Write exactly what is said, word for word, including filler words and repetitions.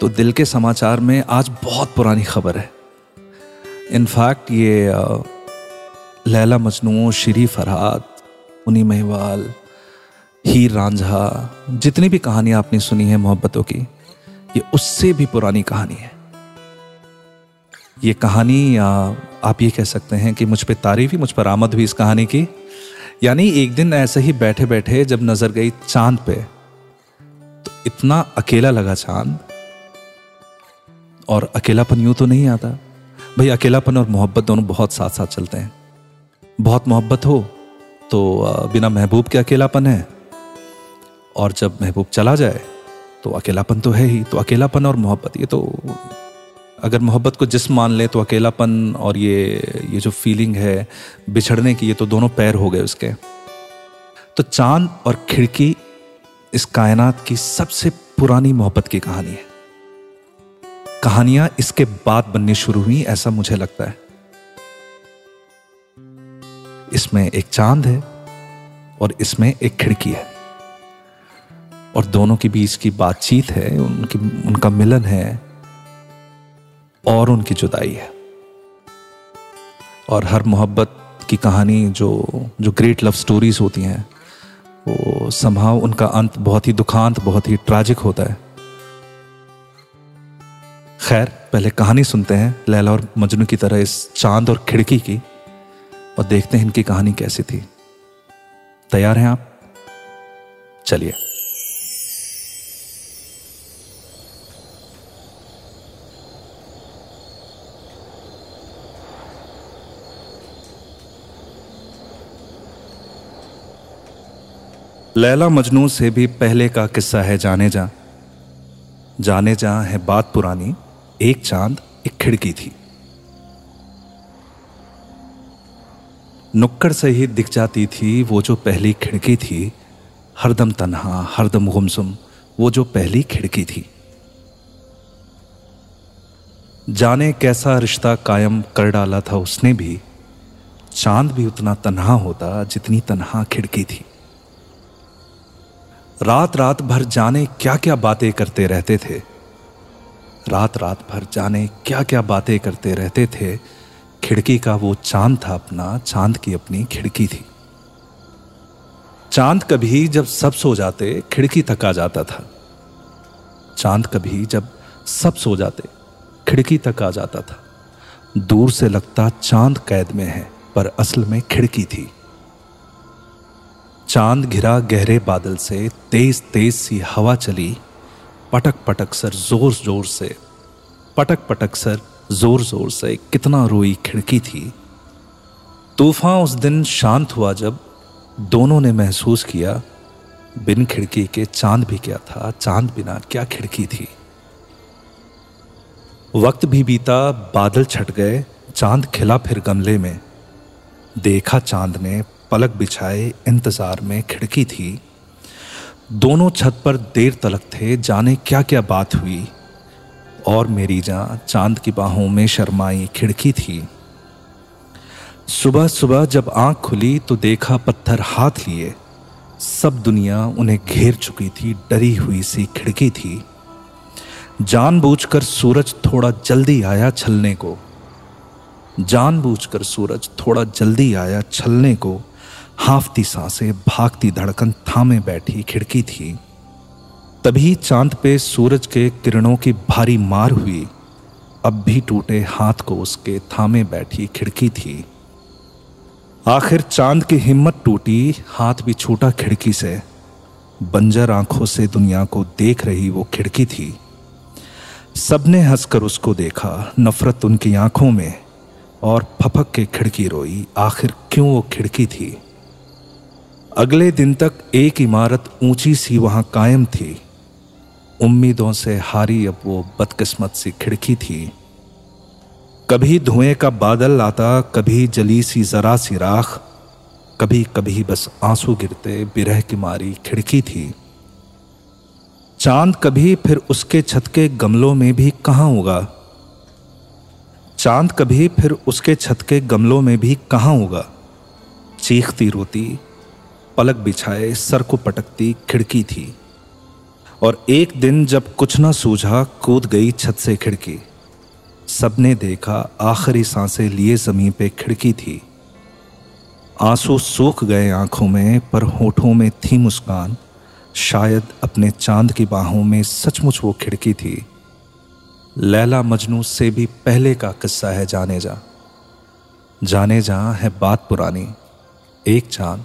तो दिल के समाचार में आज बहुत पुरानी खबर है। इनफैक्ट ये लैला मजनू, श्री फरहाद, मुनी महिवाल, हीर रांझा, जितनी भी कहानियां आपने सुनी है मोहब्बतों की, ये उससे भी पुरानी कहानी है। ये कहानी आ, आप ये कह सकते हैं कि मुझ पर तारीफ ही, मुझ पर आमद हुई इस कहानी की। यानी एक दिन ऐसे ही बैठे बैठे जब नज़र गई चांद पे, तो इतना अकेला लगा चांद। और अकेलापन यूं तो नहीं आता भाई, अकेलापन और मोहब्बत दोनों बहुत साथ साथ चलते हैं। बहुत मोहब्बत हो तो बिना महबूब के अकेलापन है, और जब महबूब चला जाए तो अकेलापन तो है ही। तो अकेलापन और मोहब्बत, ये तो अगर मोहब्बत को जिस्म मान ले तो अकेलापन और ये ये जो फीलिंग है बिछड़ने की, ये तो दोनों पैर हो गए उसके। तो चांद और खिड़की इस कायनात की सबसे पुरानी मोहब्बत की कहानी है। कहानियां इसके बाद बननी शुरू हुई, ऐसा मुझे लगता है। इसमें एक चांद है और इसमें एक खिड़की है, और दोनों के बीच की बातचीत है, उनकी उनका मिलन है और उनकी जुदाई है। और हर मोहब्बत की कहानी, जो जो ग्रेट लव स्टोरीज होती हैं, वो समहाउ उनका अंत बहुत ही दुखांत, बहुत ही ट्रैजिक होता है। खैर, पहले कहानी सुनते हैं लैला और मजनू की तरह इस चांद और खिड़की की, और देखते हैं इनकी कहानी कैसी थी। तैयार हैं आप? चलिए। लैला मजनू से भी पहले का किस्सा है जाने जा। जाने जा है बात पुरानी, एक चांद एक खिड़की थी। नुक्कड़ से ही दिख जाती थी वो जो पहली खिड़की थी, हरदम तन्हा, हरदम गुमसुम, वो जो पहली खिड़की थी। जाने कैसा रिश्ता कायम कर डाला था उसने भी, चांद भी उतना तन्हा होता जितनी तन्हा खिड़की थी। रात रात भर जाने क्या क्या बातें करते रहते थे, रात रात भर जाने क्या क्या बातें करते रहते थे। खिड़की का वो चांद था अपना, चांद की अपनी खिड़की थी। चांद कभी जब सब सो जाते खिड़की तक आ जाता था, चांद कभी जब सब सो जाते खिड़की तक आ जाता था। दूर से लगता चांद कैद में है, पर असल में खिड़की थी। चांद घिरा गहरे बादल से, तेज तेज सी हवा चली, पटक पटक सर जोर जोर से, पटक पटक सर जोर जोर से कितना रोई खिड़की थी। तूफान उस दिन शांत हुआ जब, दोनों ने महसूस किया बिन खिड़की के चांद भी क्या था, चांद बिना क्या खिड़की थी। वक्त भी बीता, बादल छट गए, चांद खिला फिर गमले में। देखा चांद ने, पलक बिछाए इंतजार में खिड़की थी। दोनों छत पर देर तलक थे, जाने क्या क्या बात हुई, और मेरी जान चांद की बाहों में शर्माई खिड़की थी। सुबह सुबह जब आंख खुली तो देखा पत्थर हाथ लिए, सब दुनिया उन्हें घेर चुकी थी, डरी हुई सी खिड़की थी। जानबूझकर सूरज थोड़ा जल्दी आया छलने को, जानबूझकर सूरज थोड़ा जल्दी आया छलने को। हाफती सांसें, भागती धड़कन थामे बैठी खिड़की थी। तभी चांद पे सूरज के किरणों की भारी मार हुई, अब भी टूटे हाथ को उसके थामे बैठी खिड़की थी। आखिर चांद की हिम्मत टूटी, हाथ भी छूटा खिड़की से। बंजर आंखों से दुनिया को देख रही वो खिड़की थी। सबने हंसकर उसको देखा, नफरत उनकी आंखों में, और फपक के खिड़की रोई, आखिर क्यों वो खिड़की थी। अगले दिन तक एक इमारत ऊंची सी वहां कायम थी, उम्मीदों से हारी अब वो बदकिस्मत सी खिड़की थी। कभी धुएं का बादल आता, कभी जली सी जरा सी राख, कभी कभी बस आंसू गिरते, बिरह की मारी खिड़की थी। चांद कभी फिर उसके छत के गमलों में भी कहाँ होगा, चांद कभी फिर उसके छत के गमलों में भी कहाँ होगा। चीखती रोती, पलक बिछाए सर को पटकती खिड़की थी। और एक दिन जब कुछ न सूझा, कूद गई छत से खिड़की। सबने देखा, आखिरी सांसें लिए जमीन पे खिड़की थी। आंसू सूख गए आंखों में, पर होठों में थी मुस्कान। शायद अपने चांद की बाहों में सचमुच वो खिड़की थी। लैला मजनू से भी पहले का किस्सा है जाने जा। जाने जा है बात पुरानी, एक चांद